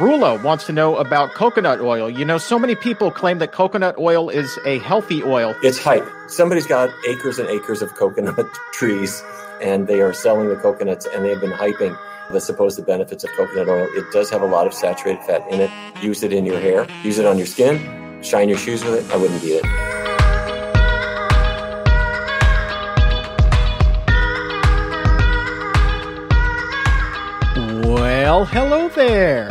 Rula wants to know about coconut oil. You know, so many people claim that coconut oil is a healthy oil. It's hype. Somebody's got acres and acres of coconut trees, and they are selling the coconuts, and they've been hyping the supposed benefits of coconut oil. It does have a lot of saturated fat in it. Use it in your hair. Use it on your skin. Shine your shoes with it. I wouldn't eat it. Well, hello there,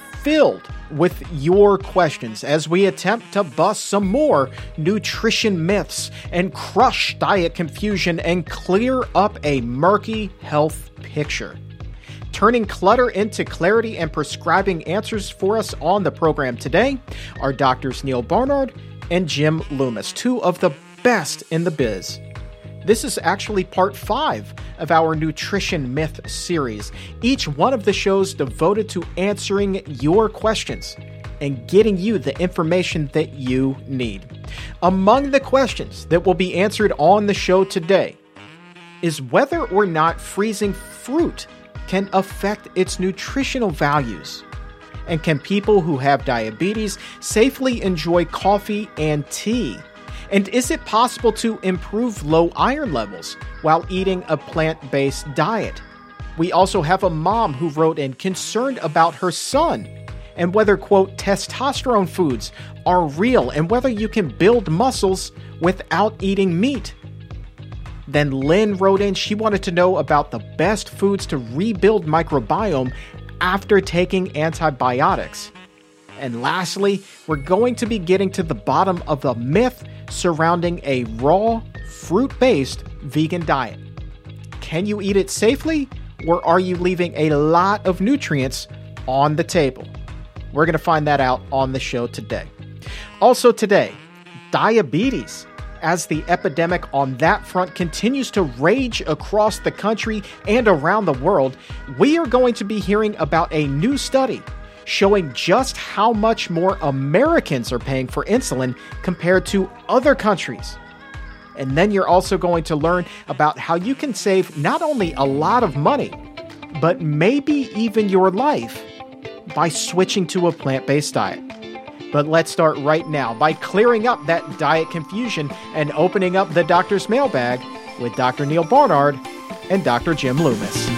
filled with your questions as we attempt to bust some more nutrition myths and crush diet confusion and clear up a murky health picture. Turning clutter into clarity and prescribing answers for us on the program today are Drs. Neal Barnard and Jim Loomis, two of the best in the biz. This is actually part 5 of our Nutrition Myth series, each one of the shows devoted to answering your questions and getting you the information that you need. Among the questions that will be answered on the show today is whether or not freezing fruit can affect its nutritional values, and can people who have diabetes safely enjoy coffee and tea? And is it possible to improve low iron levels while eating a plant-based diet? We also have a mom who wrote in concerned about her son and whether, quote, testosterone foods are real and whether you can build muscles without eating meat. Then Lynn wrote in, she wanted to know about the best foods to rebuild microbiome after taking antibiotics. And lastly, we're going to be getting to the bottom of the myth surrounding a raw, fruit-based vegan diet. Can you eat it safely, or are you leaving a lot of nutrients on the table? We're going to find that out on the show today. Also today, diabetes, as the epidemic on that front continues to rage across the country and around the world. We are going to be hearing about a new study showing just how much more Americans are paying for insulin compared to other countries. And then you're also going to learn about how you can save not only a lot of money, but maybe even your life by switching to a plant-based diet. But let's start right now by clearing up that diet confusion and opening up the doctor's mailbag with Dr. Neal Barnard and Dr. Jim Loomis.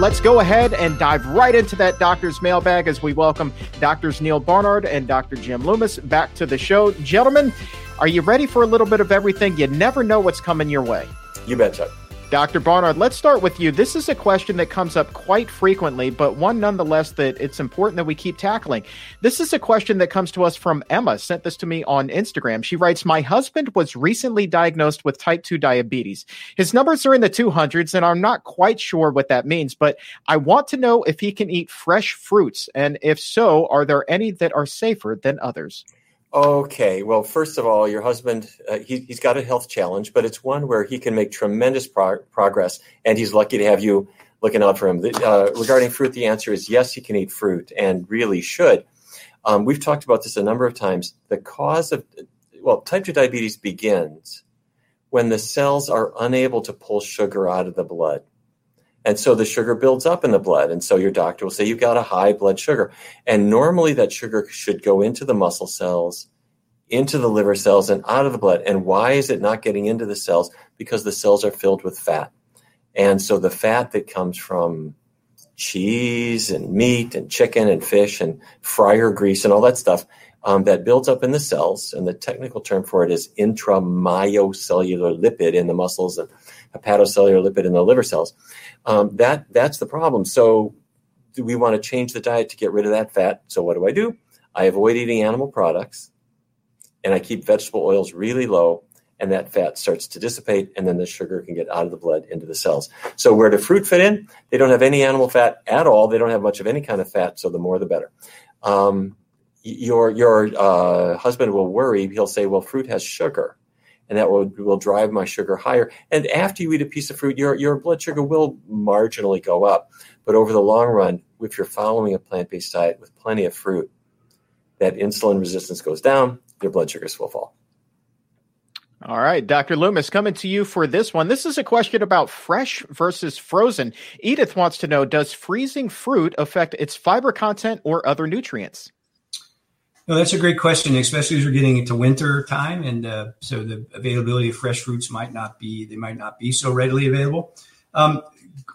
Let's go ahead and dive right into that doctor's mailbag as we welcome Drs. Neal Barnard and Dr. Jim Loomis back to the show. Gentlemen, are you ready for a little bit of everything? You never know what's coming your way. You bet, Chuck. Dr. Barnard, let's start with you. This is a question that comes up quite frequently, but one nonetheless that it's important that we keep tackling. This is a question that comes to us from Emma, sent this to me on Instagram. She writes, my husband was recently diagnosed with type 2 diabetes. His numbers are in the 200s, and I'm not quite sure what that means, but I want to know if he can eat fresh fruits, and if so, are there any that are safer than others? Okay. Well, first of all, your husband, he's got a health challenge, but it's one where he can make tremendous progress, and he's lucky to have you looking out for him. Regarding fruit, the answer is yes, he can eat fruit and really should. We've talked about this a number of times. The cause of, type 2 diabetes begins when the cells are unable to pull sugar out of the blood. And so the sugar builds up in the blood. And so your doctor will say, you've got a high blood sugar. And normally that sugar should go into the muscle cells, into the liver cells, and out of the blood. And why is it not getting into the cells? Because the cells are filled with fat. And so the fat that comes from cheese and meat and chicken and fish and fryer grease and all that stuff, that builds up in the cells. And the technical term for it is intramyocellular lipid in the muscles and hepatocellular lipid in the liver cells. That's the problem. So do we want to change the diet to get rid of that fat? So what do? I avoid eating animal products, and I keep vegetable oils really low, and that fat starts to dissipate, and then the sugar can get out of the blood into the cells. So where do fruit fit in? They don't have any animal fat at all. They don't have much of any kind of fat, so the more the better. Your husband will worry. He'll say, well, fruit has sugar, and that will drive my sugar higher. And after you eat a piece of fruit, your blood sugar will marginally go up. But over the long run, if you're following a plant-based diet with plenty of fruit, that insulin resistance goes down, your blood sugars will fall. All right, Dr. Loomis, coming to you for this one. This is a question about fresh versus frozen. Edith wants to know, does freezing fruit affect its fiber content or other nutrients? No, that's a great question, especially as we're getting into winter time. And so the availability of fresh fruits might not be so readily available.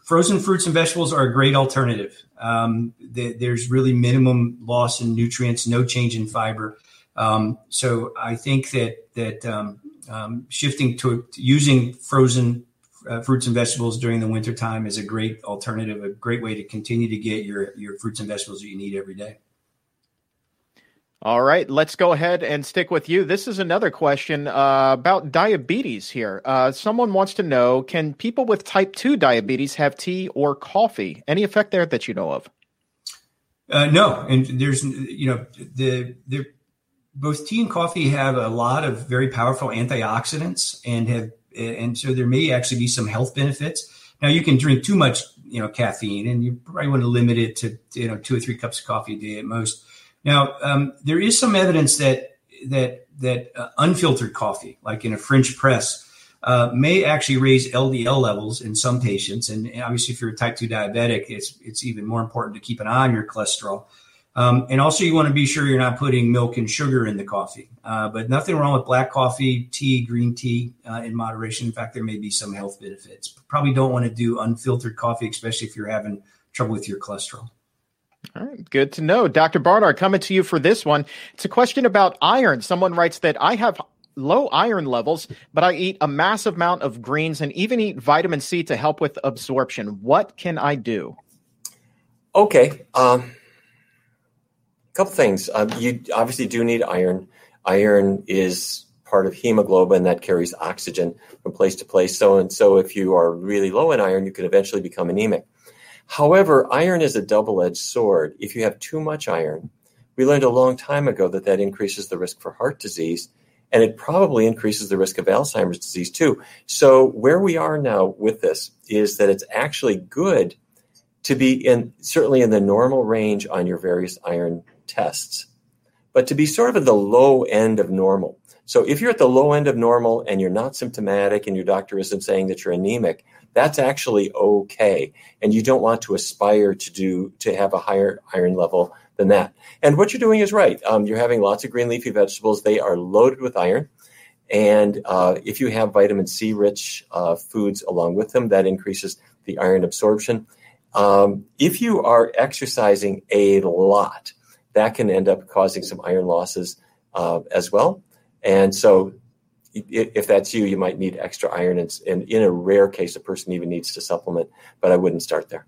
Frozen fruits and vegetables are a great alternative. There's really minimum loss in nutrients, no change in fiber. So I think that shifting to using frozen fruits and vegetables during the winter time is a great alternative, a great way to continue to get your fruits and vegetables that you need every day. All right, let's go ahead and stick with you. This is another question about diabetes here. Someone wants to know, can people with type 2 diabetes have tea or coffee? Any effect there that you know of? No, and there's, both tea and coffee have a lot of very powerful antioxidants and so there may actually be some health benefits. Now you can drink too much, caffeine, and you probably want to limit it to, 2 or 3 cups of coffee a day at most. Now, there is some evidence that unfiltered coffee, like in a French press, may actually raise LDL levels in some patients. And obviously, if you're a type 2 diabetic, it's even more important to keep an eye on your cholesterol. And also, you want to be sure you're not putting milk and sugar in the coffee. But nothing wrong with black coffee, tea, green tea in moderation. In fact, there may be some health benefits. Probably don't want to do unfiltered coffee, especially if you're having trouble with your cholesterol. All right. Good to know. Dr. Barnard, coming to you for this one. It's a question about iron. Someone writes that I have low iron levels, but I eat a massive amount of greens and even eat vitamin C to help with absorption. What can I do? Okay. Couple things. You obviously do need iron. Iron is part of hemoglobin that carries oxygen from place to place. So if you are really low in iron, you can eventually become anemic. However, iron is a double-edged sword. If you have too much iron, we learned a long time ago that increases the risk for heart disease, and it probably increases the risk of Alzheimer's disease too. So where we are now with this is that it's actually good to be certainly in the normal range on your various iron tests, but to be sort of at the low end of normal. So if you're at the low end of normal and you're not symptomatic and your doctor isn't saying that you're anemic, that's actually okay. And you don't want to aspire to have a higher iron level than that. And what you're doing is right. You're having lots of green leafy vegetables. They are loaded with iron. And if you have vitamin C rich foods along with them, that increases the iron absorption. If you are exercising a lot, that can end up causing some iron losses as well. And so if that's you might need extra iron. And in a rare case, a person even needs to supplement, but I wouldn't start there.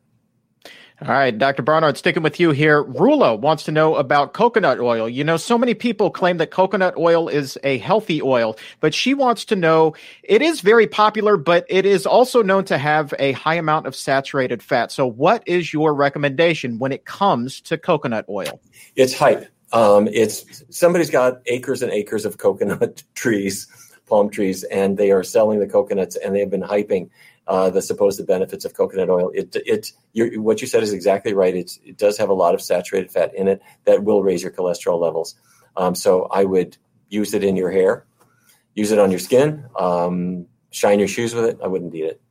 All right, Dr. Barnard, sticking with you here. Rulo wants to know about coconut oil. So many people claim that coconut oil is a healthy oil, but she wants to know, it is very popular, but it is also known to have a high amount of saturated fat. So what is your recommendation when it comes to coconut oil? It's hype. Somebody's got acres and acres of coconut trees, palm trees, and they are selling the coconuts, and they've been hyping the supposed benefits of coconut oil. What you said is exactly right. It does have a lot of saturated fat in it that will raise your cholesterol levels. So I would use it in your hair, use it on your skin, shine your shoes with it. I wouldn't eat it.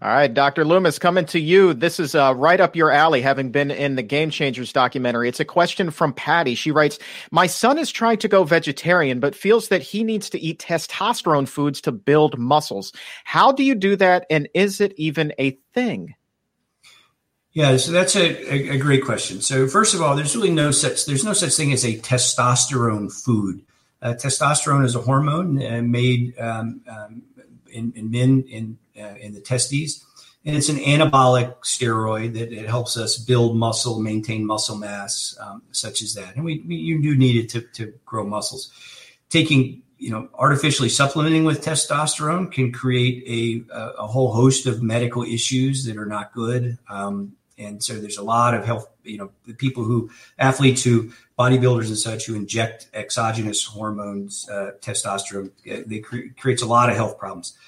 All right, Dr. Loomis, coming to you. This is right up your alley, having been in the Game Changers documentary. It's a question from Patty. She writes, my son is trying to go vegetarian, but feels that he needs to eat testosterone foods to build muscles. How do you do that, and is it even a thing? Yeah, so that's a great question. So first of all, there's no such thing as a testosterone food. Testosterone is a hormone made in men in the testes, and it's an anabolic steroid that it helps us build muscle, maintain muscle mass, such as that. And you do need it to grow muscles. Taking you know, artificially supplementing with testosterone can create a whole host of medical issues that are not good. And so there's a lot of health, you know, the people who, athletes who, bodybuilders and such, who inject exogenous hormones, testosterone, they creates a lot of health problems.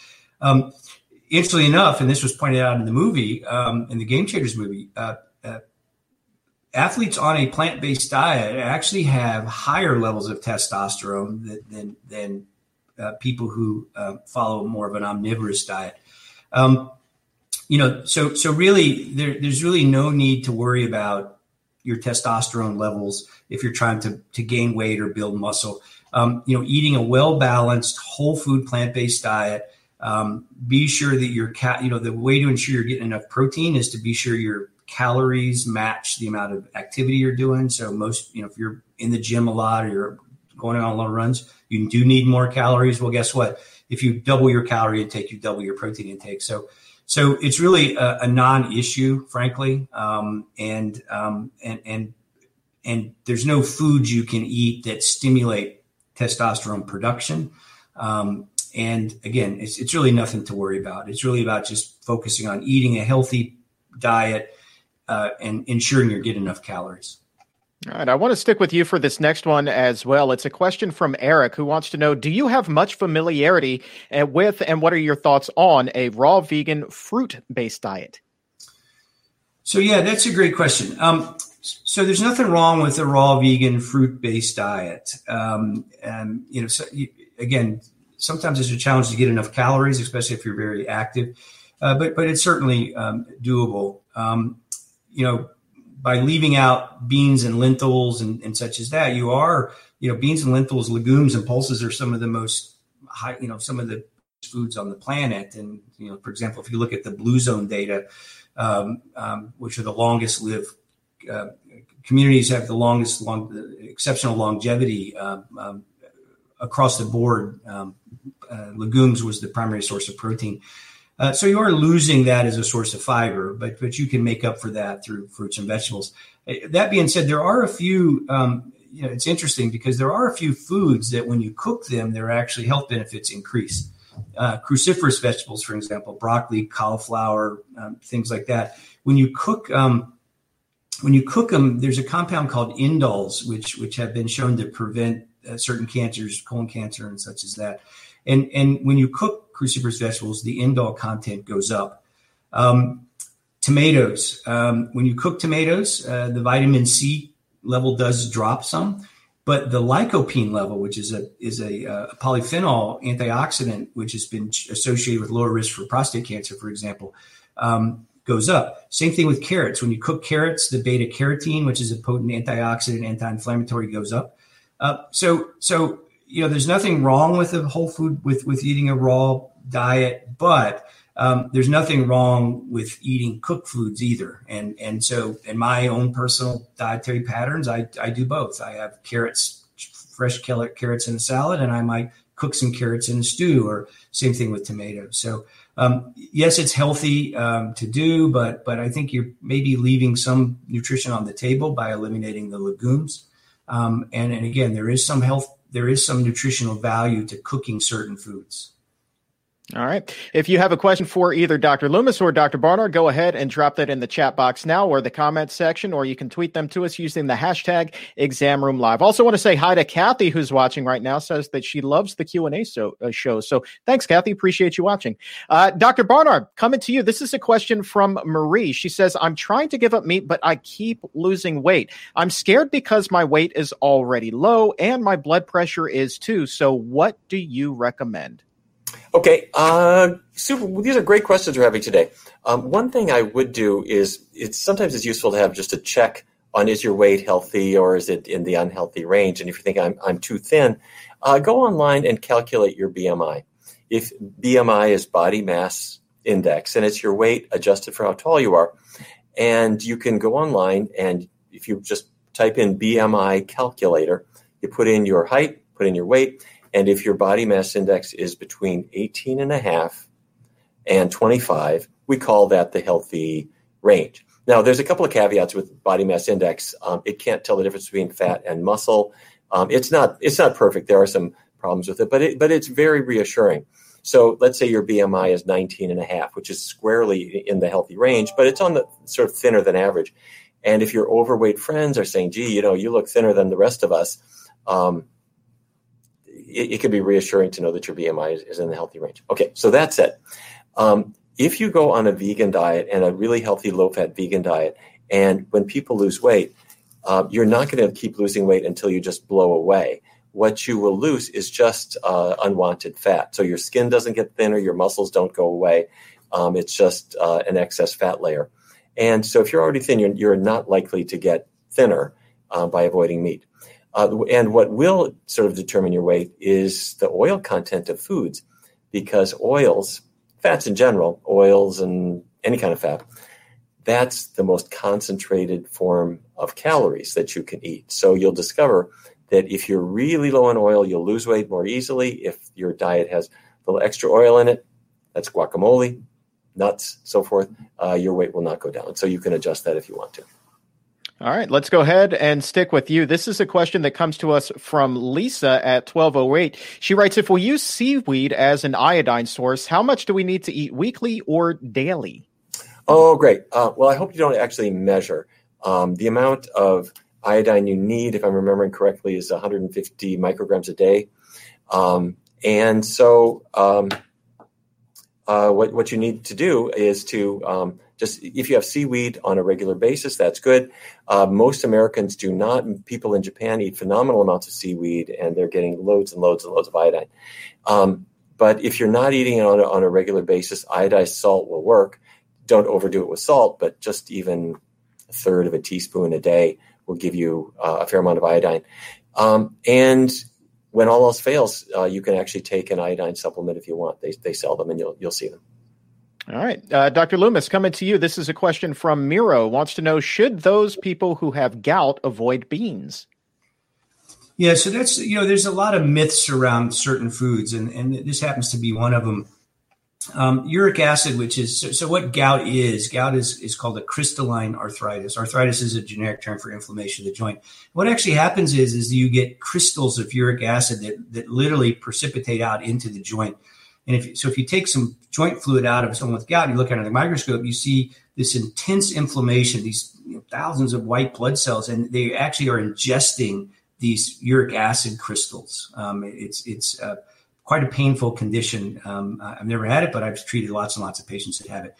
Interestingly enough, and this was pointed out in the movie, in the Game Changers movie, athletes on a plant-based diet actually have higher levels of testosterone than people who follow more of an omnivorous diet. You know, so really, there's really no need to worry about your testosterone levels if you're trying to gain weight or build muscle. You know, eating a well-balanced, whole food, plant-based diet. Be sure that your the way to ensure you're getting enough protein is to be sure your calories match the amount of activity you're doing. So most, you know, if you're in the gym a lot or you're going on long runs, you do need more calories. Well, guess what? If you double your calorie intake, you double your protein intake. So it's really a non-issue, frankly. And there's no foods you can eat that stimulate testosterone production. And again, it's really nothing to worry about. It's really about just focusing on eating a healthy diet and ensuring you're getting enough calories. All right. I want to stick with you for this next one as well. It's a question from Eric, who wants to know, do you have much familiarity with, and what are your thoughts on, a raw vegan fruit-based diet? So, yeah, that's a great question. So there's nothing wrong with a raw vegan fruit-based diet. And, you know, so you, again, sometimes it's a challenge to get enough calories, especially if you're very active, but it's certainly doable. You know, by leaving out beans and lentils and such as that, you are, you know, beans and lentils, legumes and pulses are some of the most high, you know, some of the foods on the planet. And, you know, for example, if you look at the Blue Zone data, which are the longest lived communities, have the longest, exceptional longevity across the board. Legumes was the primary source of protein. So you are losing that as a source of fiber, but you can make up for that through fruits and vegetables. That being said, there are a few, you know, it's interesting because there are a few foods that when you cook them, their actually health benefits increase. Cruciferous vegetables, for example, broccoli, cauliflower, things like that. When you cook them, there's a compound called indoles, which have been shown to prevent certain cancers, colon cancer and such as that. And when you cook cruciferous vegetables, the indole content goes up. Tomatoes. When you cook tomatoes, the vitamin C level does drop some, but the lycopene level, which is a polyphenol antioxidant, which has been associated with lower risk for prostate cancer, for example, goes up. Same thing with carrots. When you cook carrots, the beta carotene, which is a potent antioxidant, anti-inflammatory, goes up. So. You know, there's nothing wrong with a whole food, with eating a raw diet, but there's nothing wrong with eating cooked foods either. And so in my own personal dietary patterns, I do both. I have carrots, fresh carrots in a salad, and I might cook some carrots in a stew, or same thing with tomatoes. So yes, it's healthy to do, but I think you're maybe leaving some nutrition on the table by eliminating the legumes. And again, there is some health. There is some nutritional value to cooking certain foods. All right. If you have a question for either Dr. Loomis or Dr. Barnard, go ahead and drop that in the chat box now or the comment section, or you can tweet them to us using the hashtag #ExamRoomLive. Also want to say hi to Kathy, who's watching right now, says that she loves the Q&A show. So thanks, Kathy. Appreciate you watching. Dr. Barnard, coming to you. This is a question from Marie. She says, I'm trying to give up meat, but I keep losing weight. I'm scared because my weight is already low and my blood pressure is too. So what do you recommend? Okay, super. These are great questions we're having today. One thing I would do is sometimes it's useful to have just a check on, is your weight healthy or is it in the unhealthy range? And if you think I'm too thin, go online and calculate your BMI. If BMI is body mass index, and it's your weight adjusted for how tall you are, and you can go online and if you just type in BMI calculator, you put in your height, put in your weight. And if your body mass index is between 18.5 and 25, we call that the healthy range. Now, there's a couple of caveats with body mass index. It can't tell the difference between fat and muscle. It's not perfect. There are some problems with it, but it's very reassuring. So let's say your BMI is 19.5, which is squarely in the healthy range, but it's on the sort of thinner than average. And if your overweight friends are saying, gee, you know, you look thinner than the rest of us, it could be reassuring to know that your BMI is in the healthy range. Okay, so that's it. If you go on a vegan diet and a really healthy low-fat vegan diet, and when people lose weight, you're not going to keep losing weight until you just blow away. What you will lose is just unwanted fat. So your skin doesn't get thinner, your muscles don't go away. It's just an excess fat layer. And so if you're already thin, you're not likely to get thinner by avoiding meat. And what will sort of determine your weight is the oil content of foods, because oils, fats in general, oils and any kind of fat, that's the most concentrated form of calories that you can eat. So you'll discover that if you're really low on oil, you'll lose weight more easily. If your diet has a little extra oil in it, that's guacamole, nuts, so forth, your weight will not go down. So you can adjust that if you want to. All right, let's go ahead and stick with you. This is a question that comes to us from Lisa at 1208. She writes, if we use seaweed as an iodine source, how much do we need to eat weekly or daily? Oh, great. Well, I hope you don't actually measure. The amount of iodine you need, if I'm remembering correctly, is 150 micrograms a day. What you need to do is to just, if you have seaweed on a regular basis, that's good. Most Americans do not. People in Japan eat phenomenal amounts of seaweed, and they're getting loads and loads and loads of iodine. But if you're not eating it on a regular basis, iodized salt will work. Don't overdo it with salt, but just even a third of a teaspoon a day will give you a fair amount of iodine. And when all else fails, you can actually take an iodine supplement if you want. They sell them, and you'll see them. All right. Dr. Loomis, coming to you. This is a question from Miro. Wants to know, should those people who have gout avoid beans? Yeah, so that's, you know, there's a lot of myths around certain foods, and this happens to be one of them. Uric acid, which is, so what gout is called a crystalline arthritis. Arthritis is a generic term for inflammation of the joint. What actually happens is you get crystals of uric acid that literally precipitate out into the joint. And if you take some joint fluid out of someone with gout, you look under the microscope, you see this intense inflammation, these thousands of white blood cells, and they actually are ingesting these uric acid crystals. It's quite a painful condition. I've never had it, but I've treated lots and lots of patients that have it.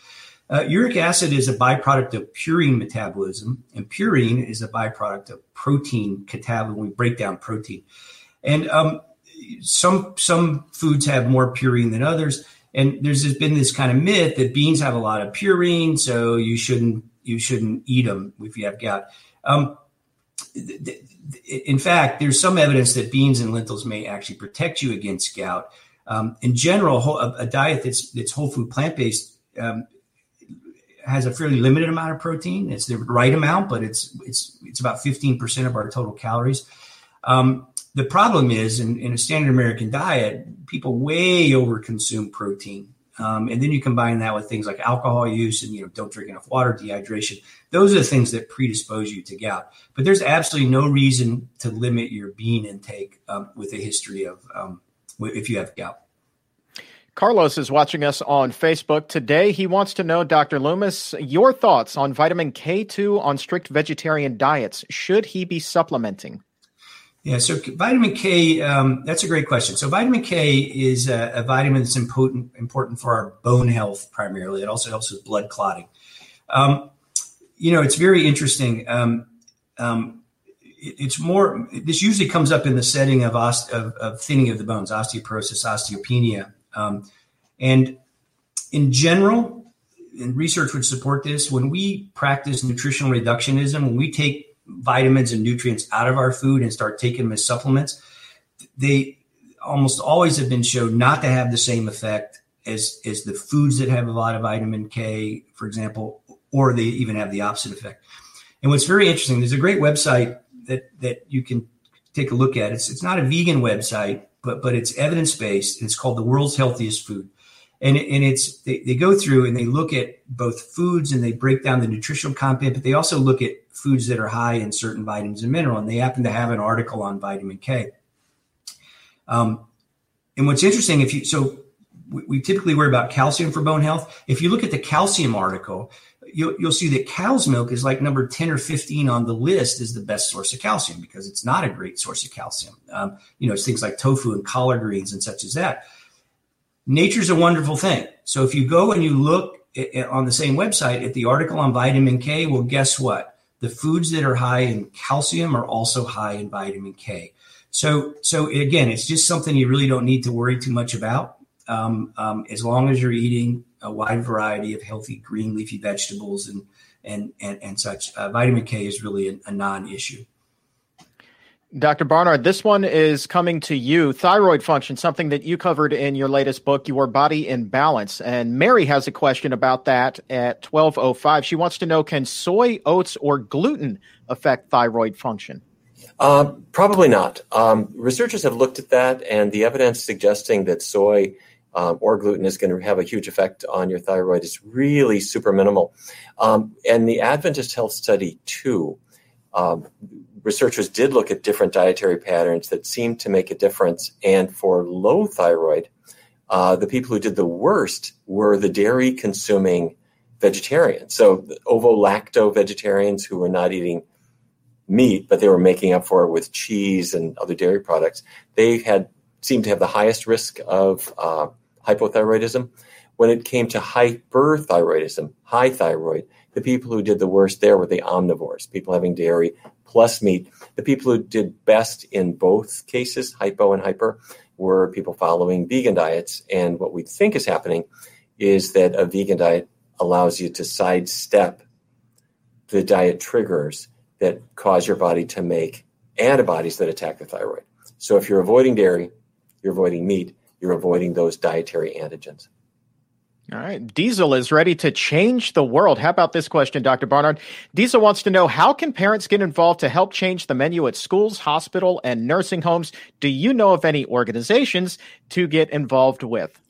Uric acid is a byproduct of purine metabolism, and purine is a byproduct of protein catabolism. We break down protein, and some foods have more purine than others. And there's been this kind of myth that beans have a lot of purine, so you shouldn't eat them if you have gout. In fact, there's some evidence that beans and lentils may actually protect you against gout. In general, a diet that's whole food plant-based has a fairly limited amount of protein. It's the right amount, but it's about 15% of our total calories. The problem is, in a standard American diet, people way overconsume protein. And then you combine that with things like alcohol use and, don't drink enough water, dehydration. Those are the things that predispose you to gout. But there's absolutely no reason to limit your bean intake with a history of if you have gout. Carlos is watching us on Facebook today. He wants to know, Dr. Loomis, your thoughts on vitamin K2 on strict vegetarian diets. Should he be supplementing? Yeah, so vitamin K, that's a great question. So vitamin K is a vitamin that's important for our bone health primarily. It also helps with blood clotting. It's very interesting. This usually comes up in the setting of thinning of the bones, osteoporosis, osteopenia. And in general, and research would support this, when we practice nutritional reductionism, when we take vitamins and nutrients out of our food and start taking them as supplements, they almost always have been shown not to have the same effect as the foods that have a lot of vitamin K, for example, or they even have the opposite effect. And what's very interesting, there's a great website that you can take a look at. It's not a vegan website, but it's evidence-based. It's called The World's Healthiest Food. And it's they go through and they look at both foods and they break down the nutritional content, but they also look at foods that are high in certain vitamins and minerals. And they happen to have an article on vitamin K. And what's interesting, if you, so we typically worry about calcium for bone health. If you look at the calcium article, you'll see that cow's milk is like number 10 or 15 on the list is the best source of calcium, because it's not a great source of calcium. It's things like tofu and collard greens and such as that. Nature's a wonderful thing. So if you go and you look on the same website at the article on vitamin K, well, guess what? The foods that are high in calcium are also high in vitamin K. So again, it's just something you really don't need to worry too much about, as long as you're eating a wide variety of healthy green leafy vegetables and such. Vitamin K is really a non-issue. Dr. Barnard, this one is coming to you. Thyroid function, something that you covered in your latest book, Your Body in Balance. And Mary has a question about that at 12:05. She wants to know, can soy, oats, or gluten affect thyroid function? Probably not. Researchers have looked at that, and the evidence suggesting that soy or gluten is going to have a huge effect on your thyroid is really super minimal. And the Adventist Health Study 2, researchers did look at different dietary patterns that seemed to make a difference. And for low thyroid, the people who did the worst were the dairy-consuming vegetarians. So the ovo-lacto vegetarians who were not eating meat, but they were making up for it with cheese and other dairy products, they seemed to have the highest risk of hypothyroidism. When it came to hyperthyroidism, high thyroid, the people who did the worst there were the omnivores, people having dairy plus meat. The people who did best in both cases, hypo and hyper, were people following vegan diets. And what we think is happening is that a vegan diet allows you to sidestep the diet triggers that cause your body to make antibodies that attack the thyroid. So if you're avoiding dairy, you're avoiding meat, you're avoiding those dietary antigens. All right. Diesel is ready to change the world. How about this question, Dr. Barnard? Diesel wants to know, how can parents get involved to help change the menu at schools, hospital, and nursing homes? Do you know of any organizations to get involved with?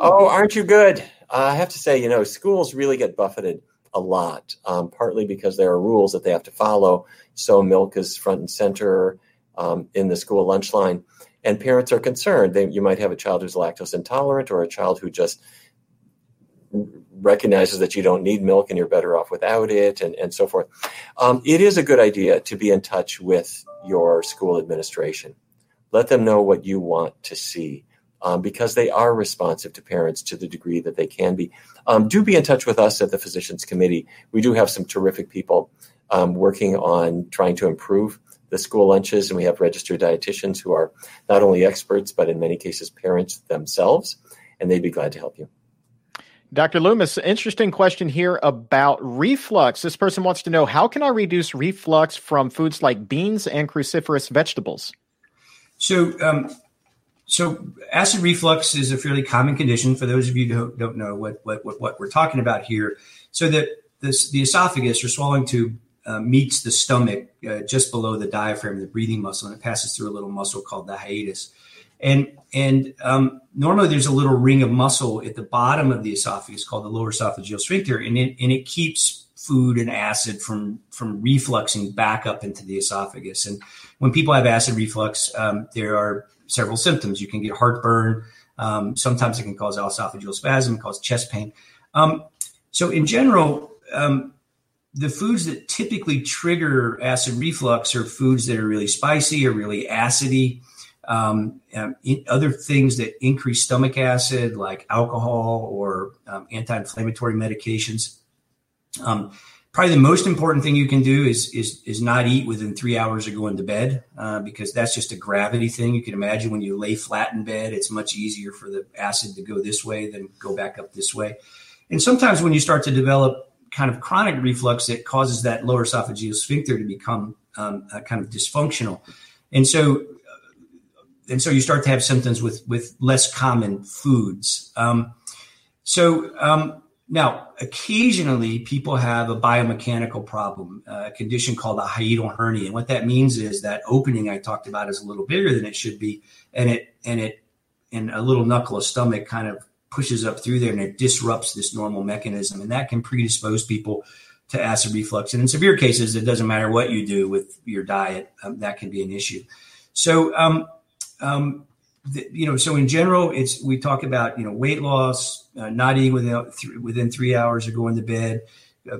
Oh, aren't you good? I have to say, schools really get buffeted a lot, partly because there are rules that they have to follow. So milk is front and center in the school lunch line. And parents are concerned. You might have a child who's lactose intolerant, or a child who just recognizes that you don't need milk and you're better off without it, and so forth. It is a good idea to be in touch with your school administration. Let them know what you want to see, because they are responsive to parents to the degree that they can be. Do be in touch with us at the Physicians Committee. We do have some terrific people working on trying to improve the school lunches, and we have registered dietitians who are not only experts, but in many cases parents themselves, and they'd be glad to help you. Dr. Loomis, interesting question here about reflux. This person wants to know, how can I reduce reflux from foods like beans and cruciferous vegetables? So acid reflux is a fairly common condition. For those of you who don't know what we're talking about here, so that the esophagus, or swallowing tube, meets the stomach just below the diaphragm, the breathing muscle, and it passes through a little muscle called the hiatus. And normally there's a little ring of muscle at the bottom of the esophagus called the lower esophageal sphincter, and it keeps food and acid from refluxing back up into the esophagus. And when people have acid reflux, there are several symptoms. You can get heartburn. Sometimes it can cause esophageal spasm, cause chest pain. So in general, the foods that typically trigger acid reflux are foods that are really spicy or really acidy. Other things that increase stomach acid, like alcohol or anti-inflammatory medications. Probably the most important thing you can do is not eat within 3 hours of going to bed, because that's just a gravity thing. You can imagine when you lay flat in bed, it's much easier for the acid to go this way than go back up this way. And sometimes when you start to develop kind of chronic reflux, it causes that lower esophageal sphincter to become kind of dysfunctional. And so you start to have symptoms with less common foods. Now, occasionally people have a biomechanical problem, a condition called a hiatal hernia. And what that means is that opening I talked about is a little bigger than it should be. And a little knuckle of stomach kind of pushes up through there, and it disrupts this normal mechanism. And that can predispose people to acid reflux. And in severe cases, it doesn't matter what you do with your diet, that can be an issue. So, So in general, we talk about, weight loss, not eating within 3 hours of going to bed,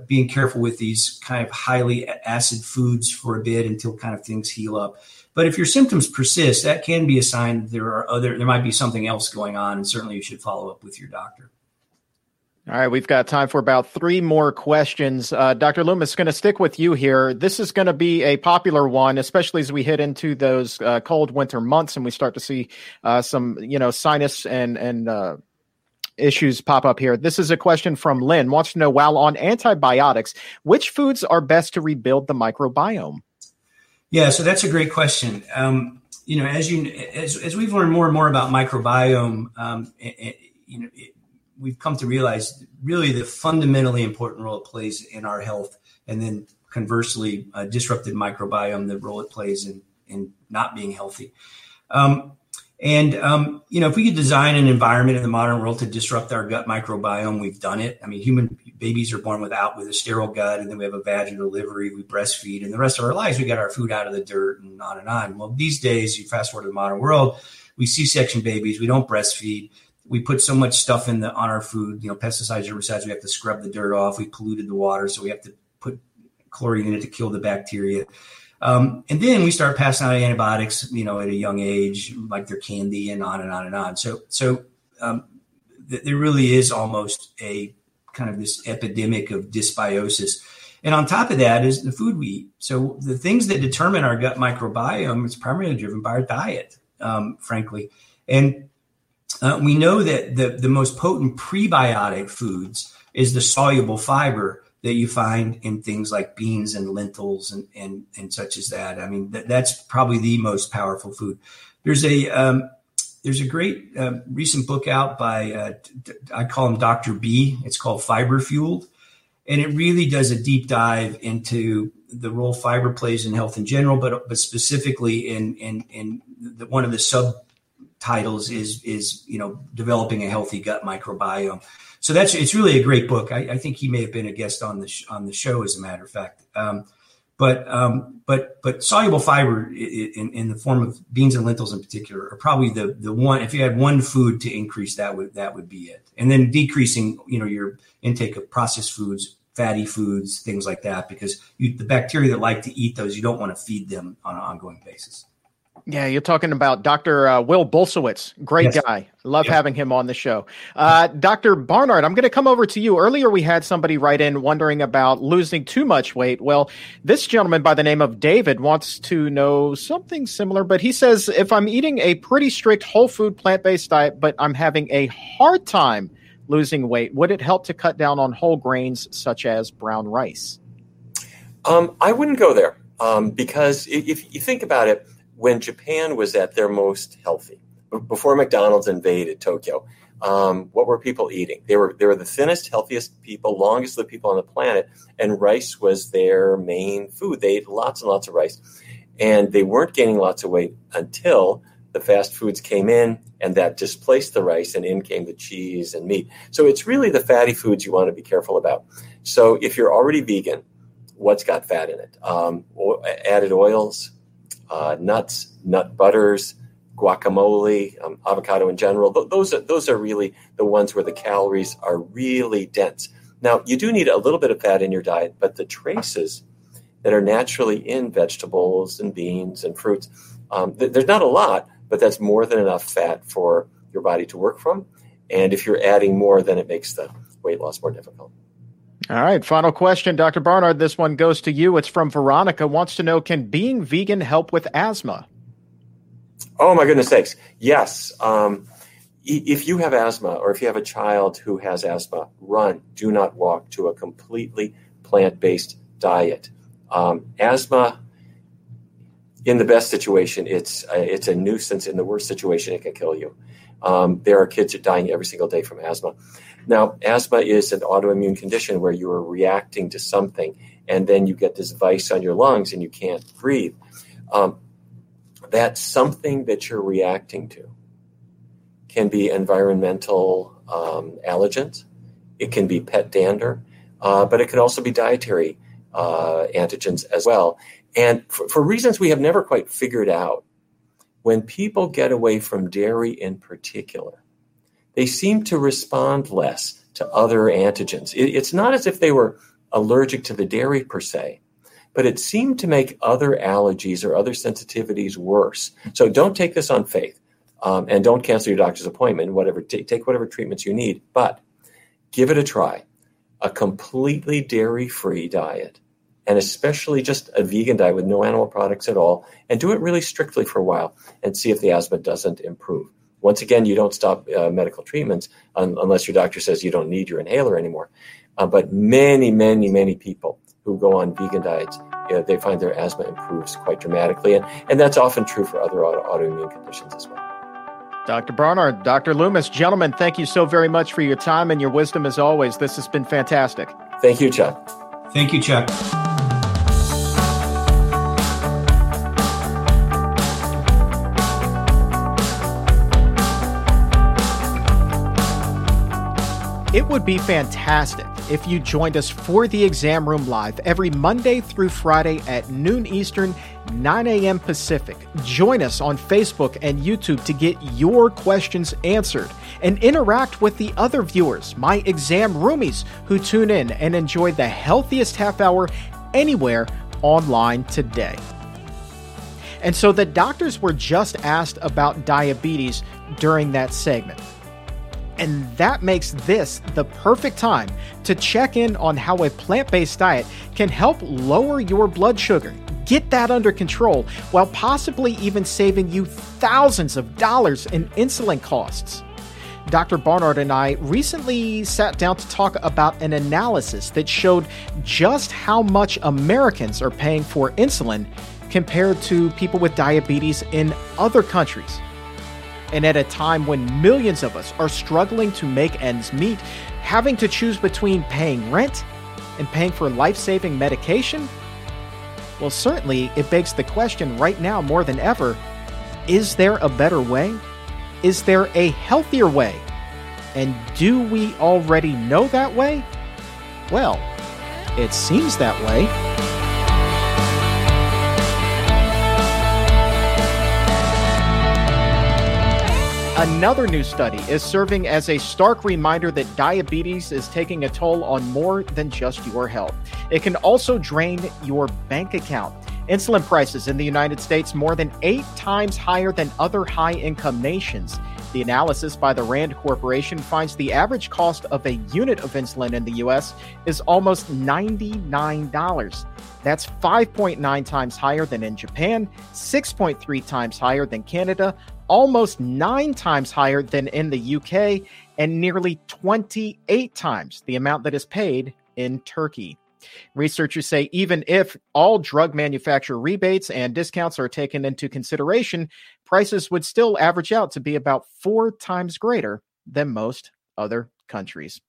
being careful with these kind of highly acid foods for a bit until kind of things heal up. But if your symptoms persist, that can be a sign there might be something else going on, and certainly you should follow up with your doctor. All right, we've got time for about three more questions. Dr. Loomis, going to stick with you here. This is going to be a popular one, especially as we hit into those cold winter months and we start to see some, sinus and issues pop up here. This is a question from Lynn. Wants to know, while on antibiotics, which foods are best to rebuild the microbiome? Yeah, so that's a great question. As we've learned more and more about microbiome, we've come to realize really the fundamentally important role it plays in our health, and then conversely, a disrupted microbiome, the role it plays in not being healthy. If we could design an environment in the modern world to disrupt our gut microbiome, we've done it. I mean, human babies are born with a sterile gut, and then we have a vaginal delivery, we breastfeed, and the rest of our lives, we got our food out of the dirt and on and on. Well, these days, you fast forward to the modern world, we C-section babies, we don't breastfeed. We put so much stuff on our food, pesticides, herbicides, we have to scrub the dirt off. We polluted the water, so we have to put chlorine in it to kill the bacteria. And then we start passing out antibiotics, at a young age, like they're candy, and on and on and on. So there really is almost a kind of this epidemic of dysbiosis. And on top of that is the food we eat. So the things that determine our gut microbiome is primarily driven by our diet, frankly. And we know that the most potent prebiotic foods is the soluble fiber that you find in things like beans and lentils and such as that. I mean, that's probably the most powerful food. There's a great recent book out by, I call him Dr. B. It's called Fiber Fueled. And it really does a deep dive into the role fiber plays in health in general, but specifically in one of the subtitles is developing a healthy gut microbiome. So it's really a great book. I think he may have been a guest on the show, as a matter of fact. But soluble fiber in the form of beans and lentils in particular are probably the one. If you had one food to increase, that would be it. And then decreasing your intake of processed foods, fatty foods, things like that, because the bacteria that like to eat those, you don't want to feed them on an ongoing basis. Yeah, you're talking about Dr. Will Bolsowitz. Great yes. guy. Love yeah. having him on the show. Dr. Barnard, I'm going to come over to you. Earlier, we had somebody write in wondering about losing too much weight. Well, this gentleman by the name of David wants to know something similar, but he says, if I'm eating a pretty strict whole food plant-based diet, but I'm having a hard time losing weight, would it help to cut down on whole grains such as brown rice? I wouldn't go there because if you think about it, when Japan was at their most healthy, before McDonald's invaded Tokyo, what were people eating? They were the thinnest, healthiest people, longest lived people on the planet, and rice was their main food. They ate lots and lots of rice, and they weren't gaining lots of weight until the fast foods came in, and that displaced the rice, and in came the cheese and meat. So it's really the fatty foods you want to be careful about. So if you're already vegan, what's got fat in it? Added oils. Nuts, nut butters, guacamole, avocado in general. Those are really the ones where the calories are really dense. Now, you do need a little bit of fat in your diet, but the traces that are naturally in vegetables and beans and fruits, there's not a lot, but that's more than enough fat for your body to work from. And if you're adding more, then it makes the weight loss more difficult. All right. Final question, Dr. Barnard. This one goes to you. It's from Veronica. Wants to know, can being vegan help with asthma? Oh, my goodness sakes. Yes. If you have asthma, or if you have a child who has asthma, run, do not walk, to a completely plant-based diet. Asthma, in the best situation, it's a nuisance. In the worst situation, it can kill you. There are kids that are dying every single day from asthma. Now, asthma is an autoimmune condition where you are reacting to something, and then you get this vice on your lungs and you can't breathe. That something that you're reacting to can be environmental allergens. It can be pet dander, but it can also be dietary antigens as well. And for reasons we have never quite figured out, when people get away from dairy in particular, they seem to respond less to other antigens. It's not as if they were allergic to the dairy per se, but it seemed to make other allergies or other sensitivities worse. So don't take this on faith, and don't cancel your doctor's appointment. Take whatever treatments you need, but give it a try. A completely dairy-free diet, and especially just a vegan diet with no animal products at all, and do it really strictly for a while and see if the asthma doesn't improve. Once again, you don't stop medical treatments unless your doctor says you don't need your inhaler anymore. But many, many, many people who go on vegan diets, they find their asthma improves quite dramatically. And that's often true for other autoimmune conditions as well. Dr. Barnard, Dr. Loomis, gentlemen, thank you so very much for your time and your wisdom as always. This has been fantastic. Thank you, Chuck. Thank you, Chuck. It would be fantastic if you joined us for the Exam Room Live every Monday through Friday at noon Eastern, 9 a.m. Pacific. Join us on Facebook and YouTube to get your questions answered and interact with the other viewers, my exam roomies, who tune in and enjoy the healthiest half hour anywhere online today. And so the doctors were just asked about diabetes during that segment. And that makes this the perfect time to check in on how a plant-based diet can help lower your blood sugar, get that under control, while possibly even saving you thousands of dollars in insulin costs. Dr. Barnard and I recently sat down to talk about an analysis that showed just how much Americans are paying for insulin compared to people with diabetes in other countries. And at a time when millions of us are struggling to make ends meet, having to choose between paying rent and paying for life-saving medication? Well, certainly it begs the question right now more than ever, is there a better way? Is there a healthier way? And do we already know that way? Well, it seems that way. Another new study is serving as a stark reminder that diabetes is taking a toll on more than just your health. It can also drain your bank account. Insulin prices in the United States more than 8 times higher than other high-income nations. The analysis by the Rand Corporation finds the average cost of a unit of insulin in the U.S. is almost $99. That's 5.9 times higher than in Japan, 6.3 times higher than Canada, almost 9 times higher than in the UK, and nearly 28 times the amount that is paid in Turkey. Researchers say even if all drug manufacturer rebates and discounts are taken into consideration, prices would still average out to be about 4 times greater than most other countries.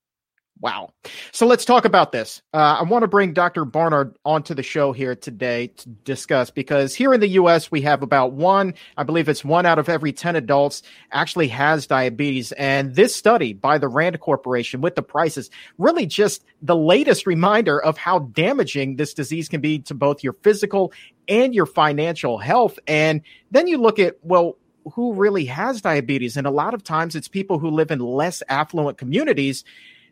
Wow. So let's talk about this. I want to bring Dr. Barnard onto the show here today to discuss, because here in the U.S., we have about one out of every 10 adults actually has diabetes. And this study by the Rand Corporation with the prices, really just the latest reminder of how damaging this disease can be to both your physical and your financial health. And then you look at, well, who really has diabetes? And a lot of times it's people who live in less affluent communities.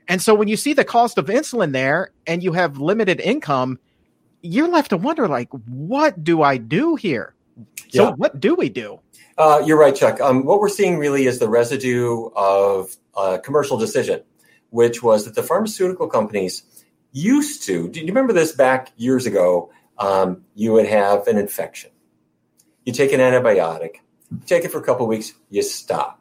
And so when you see the cost of insulin there and you have limited income, you're left to wonder, like, what do I do here? So What do we do? You're right, Chuck. What we're seeing really is the residue of a commercial decision, which was that the pharmaceutical companies used to, do you remember this back years ago? You would have an infection. You take an antibiotic, take it for a couple of weeks, you stop.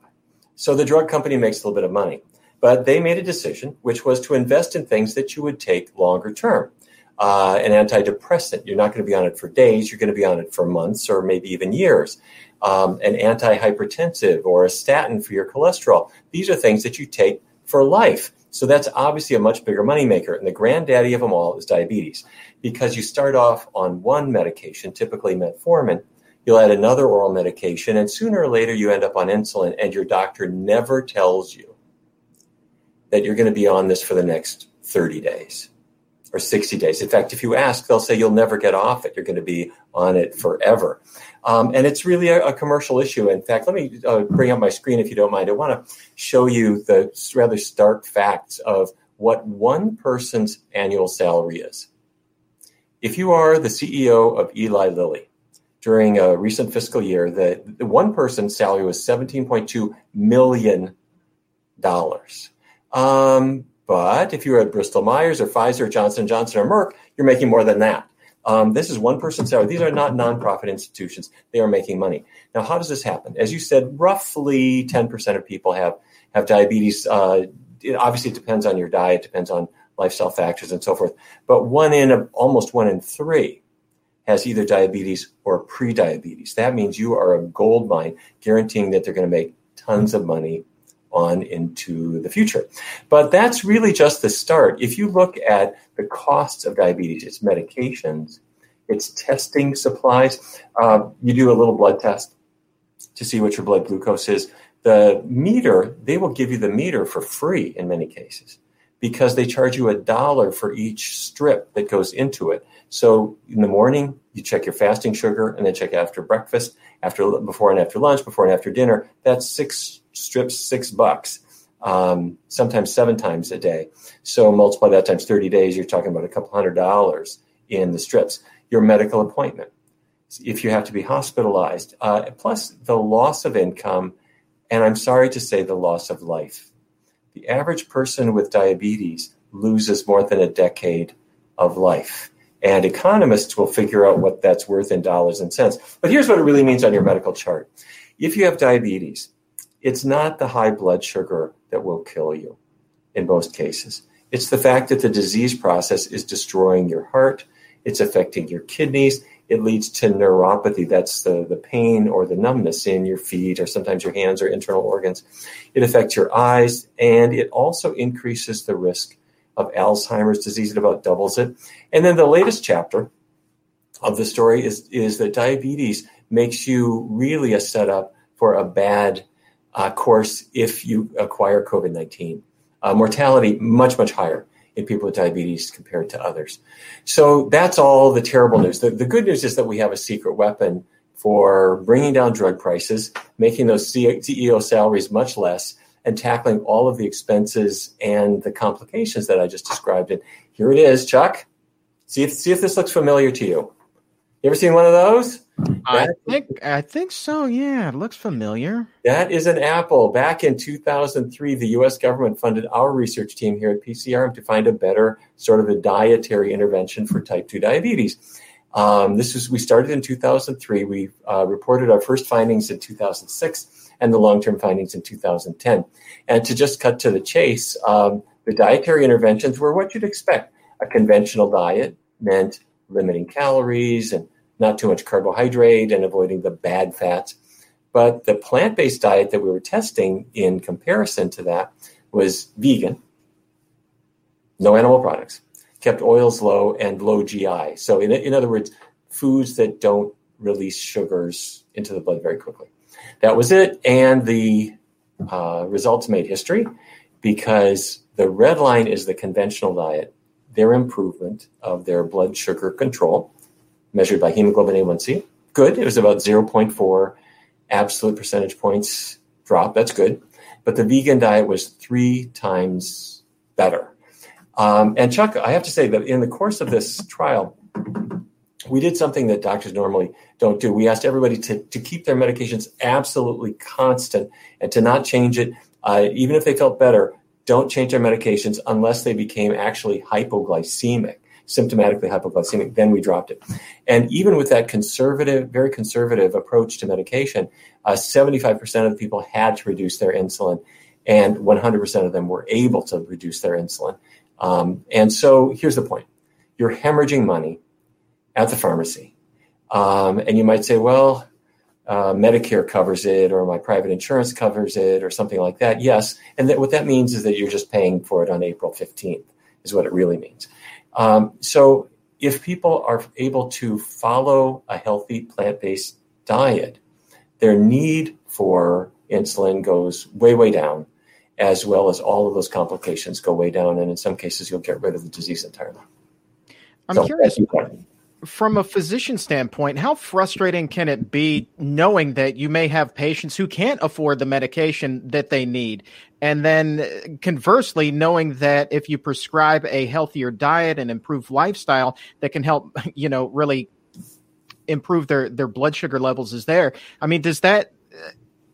So the drug company makes a little bit of money. But they made a decision, which was to invest in things that you would take longer term. An antidepressant, you're not going to be on it for days. You're going to be on it for months or maybe even years. An antihypertensive or a statin for your cholesterol. These are things that you take for life. So that's obviously a much bigger moneymaker. And the granddaddy of them all is diabetes. Because you start off on one medication, typically metformin. You'll add another oral medication. And sooner or later, you end up on insulin. And your doctor never tells you that you're going to be on this for the next 30 days. or 60 days. In fact, if you ask, they'll say you'll never get off it. You're going to be on it forever. And it's really a commercial issue. In fact, let me bring up my screen if you don't mind. I want to show you the rather stark facts of what one person's annual salary is. If you are the CEO of Eli Lilly, during a recent fiscal year, the one person's salary was $17.2 million. But if you're at Bristol-Myers or Pfizer, Johnson & Johnson, or Merck, you're making more than that. This is one person's salary. These are not nonprofit institutions. They are making money. Now, how does this happen? As you said, roughly 10% of people have diabetes. It obviously depends on your diet, depends on lifestyle factors and so forth. But almost one in three has either diabetes or prediabetes. That means you are a gold mine, guaranteeing that they're going to make tons of money on into the future. But that's really just the start. If you look at the costs of diabetes, it's medications, it's testing supplies. You do a little blood test to see what your blood glucose is. The meter, they will give you the meter for free in many cases because they charge you $1 for each strip that goes into it. So in the morning, you check your fasting sugar and then check after breakfast, before and after lunch, before and after dinner. That's 6 strips, $6, sometimes 7 times a day. So multiply that times 30 days, you're talking about a couple $100 in the strips. Your medical appointment, if you have to be hospitalized, plus the loss of income, and I'm sorry to say the loss of life. The average person with diabetes loses more than a decade of life. And economists will figure out what that's worth in dollars and cents. But here's what it really means on your medical chart. If you have diabetes, it's not the high blood sugar that will kill you in most cases. It's the fact that the disease process is destroying your heart. It's affecting your kidneys. It leads to neuropathy. That's the pain or the numbness in your feet or sometimes your hands or internal organs. It affects your eyes, and it also increases the risk of Alzheimer's disease. It about doubles it. And then the latest chapter of the story is that diabetes makes you really a setup for a bad course if you acquire COVID-19. Mortality much, much higher in people with diabetes compared to others. So that's all the terrible news. The good news is that we have a secret weapon for bringing down drug prices, making those CEO salaries much less, and tackling all of the expenses and the complications that I just described. And here it is, Chuck. See if this looks familiar to you. You ever seen one of those? I think so, yeah. It looks familiar. That is an apple. Back in 2003, the U.S. government funded our research team here at PCRM to find a better sort of a dietary intervention for type 2 diabetes. We started in 2003. We reported our first findings in 2006 and the long-term findings in 2010. And to just cut to the chase, the dietary interventions were what you'd expect. A conventional diet meant limiting calories and not too much carbohydrate and avoiding the bad fats. But the plant-based diet that we were testing in comparison to that was vegan, no animal products, kept oils low, and low GI. So in other words, foods that don't release sugars into the blood very quickly. That was it. And the results made history because the red line is the conventional diet, their improvement of their blood sugar control measured by hemoglobin A1C. Good. It was about 0.4 absolute percentage points drop. That's good. But the vegan diet was 3 times better. And Chuck, I have to say that in the course of this trial, we did something that doctors normally don't do. We asked everybody to keep their medications absolutely constant and to not change it. Even if they felt better, don't change their medications unless they became actually hypoglycemic, symptomatically hypoglycemic, then we dropped it. And even with that very conservative approach to medication, 75% of the people had to reduce their insulin, and 100% of them were able to reduce their insulin. And so here's the point. You're hemorrhaging money at the pharmacy. And you might say, well, Medicare covers it, or my private insurance covers it, or something like that. Yes. And what that means is that you're just paying for it on April 15th is what it really means. So if people are able to follow a healthy plant-based diet, their need for insulin goes way, way down, as well as all of those complications go way down. And in some cases, you'll get rid of the disease entirely. I'm curious, from a physician standpoint, how frustrating can it be knowing that you may have patients who can't afford the medication that they need? And then conversely, knowing that if you prescribe a healthier diet and improved lifestyle that can help, you know, really improve their blood sugar levels is there. I mean, does that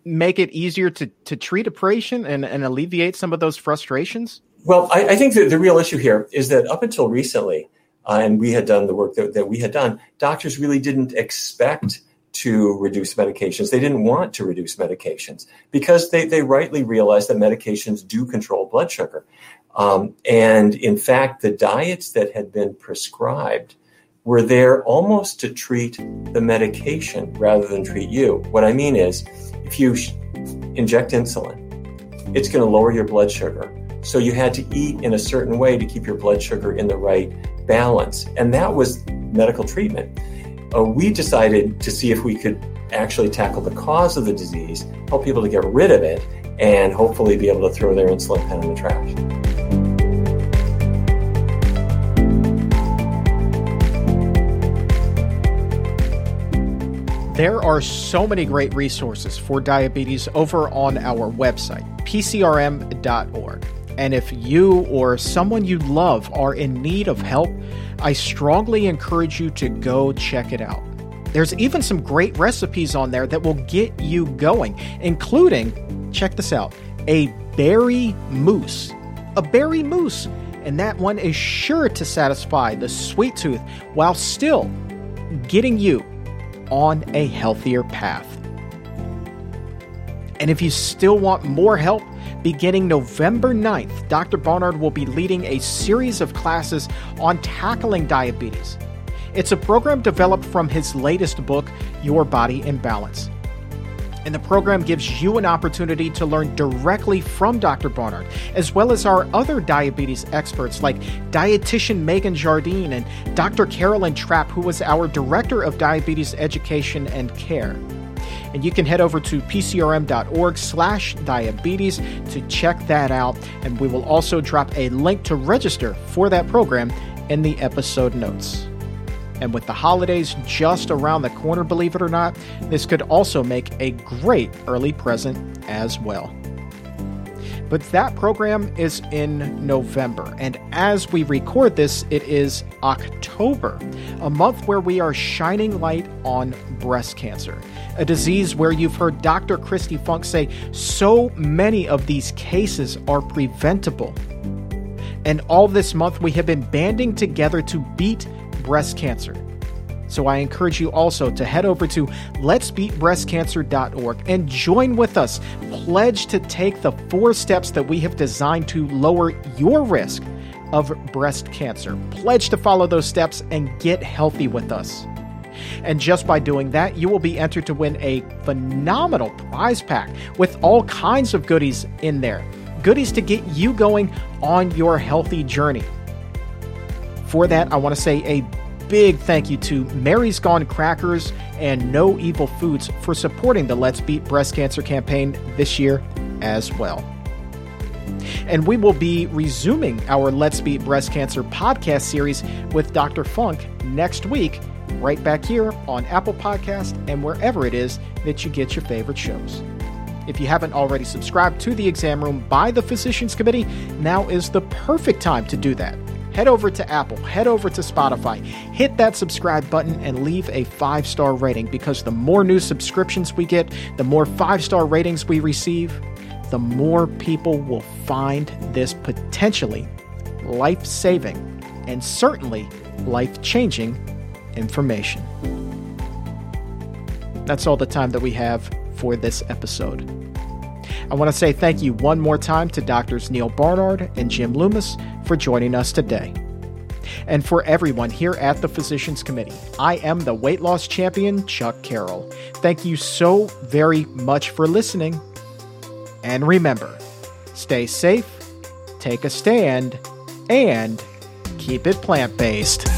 make it easier to treat a patient and alleviate some of those frustrations? Well, I think that the real issue here is that up until recently, and we had done the work that we had done, doctors really didn't expect to reduce medications. They didn't want to reduce medications because they rightly realized that medications do control blood sugar. And in fact, the diets that had been prescribed were there almost to treat the medication rather than treat you. What I mean is, if you inject insulin, it's going to lower your blood sugar. So you had to eat in a certain way to keep your blood sugar in the right balance. And that was medical treatment. We decided to see if we could actually tackle the cause of the disease, help people to get rid of it, and hopefully be able to throw their insulin pen in the trash. There are so many great resources for diabetes over on our website, PCRM.org. And if you or someone you love are in need of help, I strongly encourage you to go check it out. There's even some great recipes on there that will get you going, including, check this out, a berry mousse. And that one is sure to satisfy the sweet tooth while still getting you on a healthier path. And if you still want more help, beginning November 9th, Dr. Barnard will be leading a series of classes on tackling diabetes. It's a program developed from his latest book, Your Body in Balance. And the program gives you an opportunity to learn directly from Dr. Barnard, as well as our other diabetes experts like dietitian Megan Jardine and Dr. Carolyn Trapp, who was our Director of Diabetes Education and Care. And you can head over to pcrm.org/diabetes to check that out. And we will also drop a link to register for that program in the episode notes. And with the holidays just around the corner, believe it or not, this could also make a great early present as well. But that program is in November. And as we record this, it is October, a month where we are shining light on breast cancer, a disease where you've heard Dr. Christy Funk say so many of these cases are preventable. And all this month, we have been banding together to beat breast cancer. So I encourage you also to head over to letsbeatbreastcancer.org and join with us. Pledge to take the 4 steps that we have designed to lower your risk of breast cancer. Pledge to follow those steps and get healthy with us. And just by doing that, you will be entered to win a phenomenal prize pack with all kinds of goodies in there. Goodies to get you going on your healthy journey. For that, I want to say a big thank you to Mary's Gone Crackers and No Evil Foods for supporting the Let's Beat Breast Cancer campaign this year as well. And we will be resuming our Let's Beat Breast Cancer podcast series with Dr. Funk next week, right back here on Apple Podcasts and wherever it is that you get your favorite shows. If you haven't already subscribed to The Exam Room by the Physicians Committee, now is the perfect time to do that. Head over to Apple, head over to Spotify, hit that subscribe button and leave a 5-star rating, because the more new subscriptions we get, the more 5-star ratings we receive, the more people will find this potentially life-saving and certainly life-changing information. That's all the time that we have for this episode. I want to say thank you one more time to Drs. Neal Barnard and Jim Loomis for joining us today. And for everyone here at the Physicians Committee, I am the weight loss champion, Chuck Carroll. Thank you so very much for listening. And remember, stay safe, take a stand, and keep it plant-based.